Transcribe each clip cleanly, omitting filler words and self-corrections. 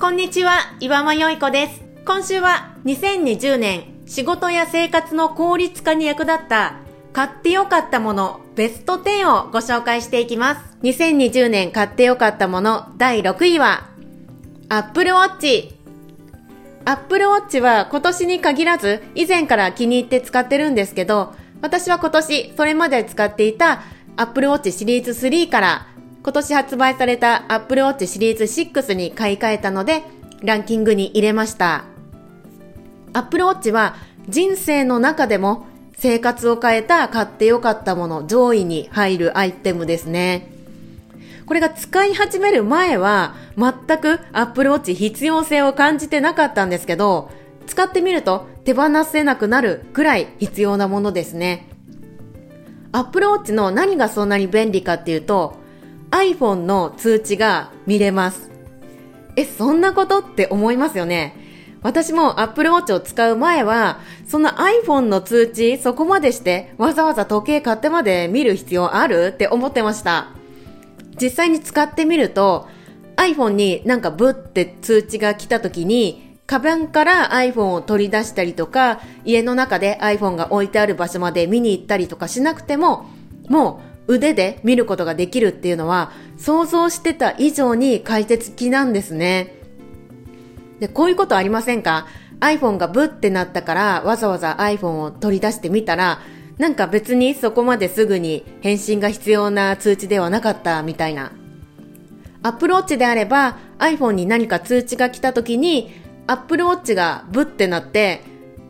こんにちは、岩間よい子です。今週は2020年仕事や生活の効率化に役立った買ってよかったものベスト10をご紹介していきます。2020年買ってよかったもの第6位は Apple Watch。Apple Watch は今年に限らず以前から気に入って使ってるんですけど、私は今年それまで使っていた Apple Watch シリーズ3から今年発売された Apple Watch シリーズ6に買い替えたのでランキングに入れました。Apple Watch は人生の中でも生活を変えた買ってよかったもの上位に入るアイテムですね。これが使い始める前は全く Apple Watch 必要性を感じてなかったんですけど、使ってみると手放せなくなるくらい必要なものですね。Apple Watch の何がそんなに便利かっていうと、iPhone の通知が見れます。そんなことって思いますよね。私も Apple Watch を使う前は、そんな iPhone の通知そこまでしてわざわざ時計買ってまで見る必要あるって思ってました。実際に使ってみると、iPhone になんかブッって通知が来た時に、カバンから iPhone を取り出したりとか、家の中で iPhone が置いてある場所まで見に行ったりとかしなくても、もう腕で見ることができるっていうのは想像してた以上に快適なんですね。で、こういうことありませんか？ iPhone がブってなったからわざわざ iPhone を取り出してみたら、なんか別にそこまですぐに返信が必要な通知ではなかったみたいな。 Apple Watch であれば iPhone に何か通知が来た時に Apple Watch がブってなって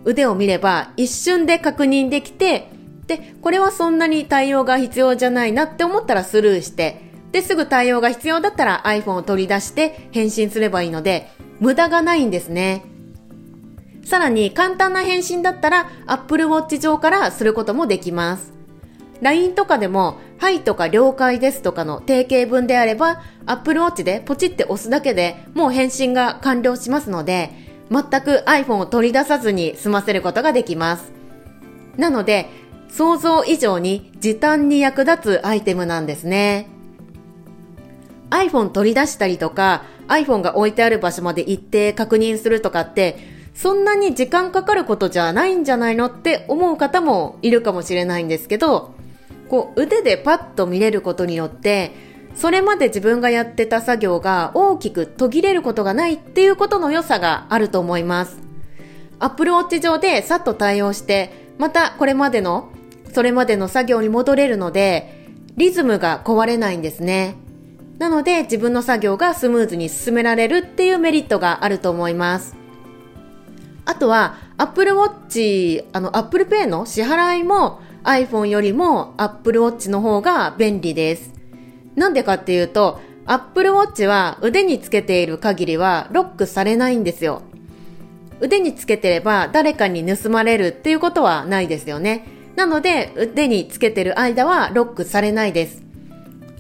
腕を見れば一瞬で確認できて、で、これはそんなに対応が必要じゃないなって思ったらスルーして、で、すぐ対応が必要だったら iPhone を取り出して返信すればいいので、無駄がないんですね。さらに簡単な返信だったら Apple Watch 上からすることもできます。LINE とかでも、はいとか了解ですとかの定型文であれば、Apple Watch でポチって押すだけでもう返信が完了しますので、全く iPhone を取り出さずに済ませることができます。なので、想像以上に時短に役立つアイテムなんですね。 iPhone 取り出したりとか iPhone が置いてある場所まで行って確認するとかってそんなに時間かかることじゃないんじゃないのって思う方もいるかもしれないんですけど、こう腕でパッと見れることによってそれまで自分がやってた作業が大きく途切れることがないっていうことの良さがあると思います。 Apple Watch 上でさっと対応してまたそれまでの作業に戻れるのでリズムが壊れないんですね。なので自分の作業がスムーズに進められるっていうメリットがあると思います。あとは Apple Watch、Apple Pay の支払いも iPhone よりも Apple Watch の方が便利です。なんでかっていうと Apple Watch は腕につけている限りはロックされないんですよ。腕につけてれば誰かに盗まれるっていうことはないですよね。なので腕につけてる間はロックされないです。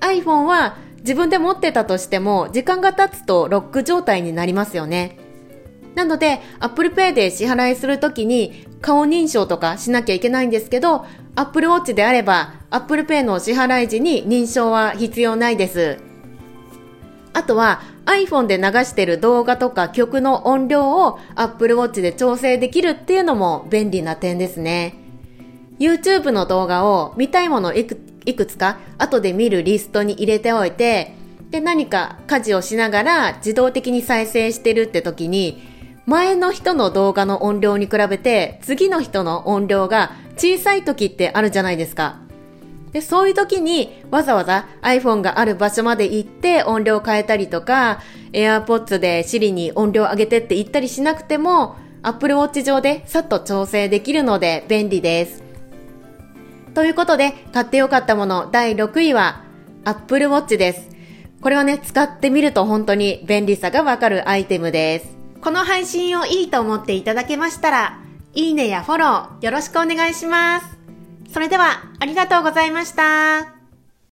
iPhone は自分で持ってたとしても時間が経つとロック状態になりますよね。なので Apple Pay で支払いするときに顔認証とかしなきゃいけないんですけど Apple Watch であれば Apple Pay の支払い時に認証は必要ないです。あとは iPhone で流してる動画とか曲の音量を Apple Watch で調整できるっていうのも便利な点ですね。YouTube の動画を見たいものをいくつか後で見るリストに入れておいて、で、何か家事をしながら自動的に再生してるって時に前の人の動画の音量に比べて次の人の音量が小さい時ってあるじゃないですか。で、そういう時にわざわざ iPhone がある場所まで行って音量変えたりとか AirPods で Siri に音量上げてって言ったりしなくても Apple Watch 上でさっと調整できるので便利です。ということで買ってよかったもの第6位は Apple Watch です。これはね、使ってみると本当に便利さがわかるアイテムです。この配信をいいと思っていただけましたらいいねやフォローよろしくお願いします。それではありがとうございました。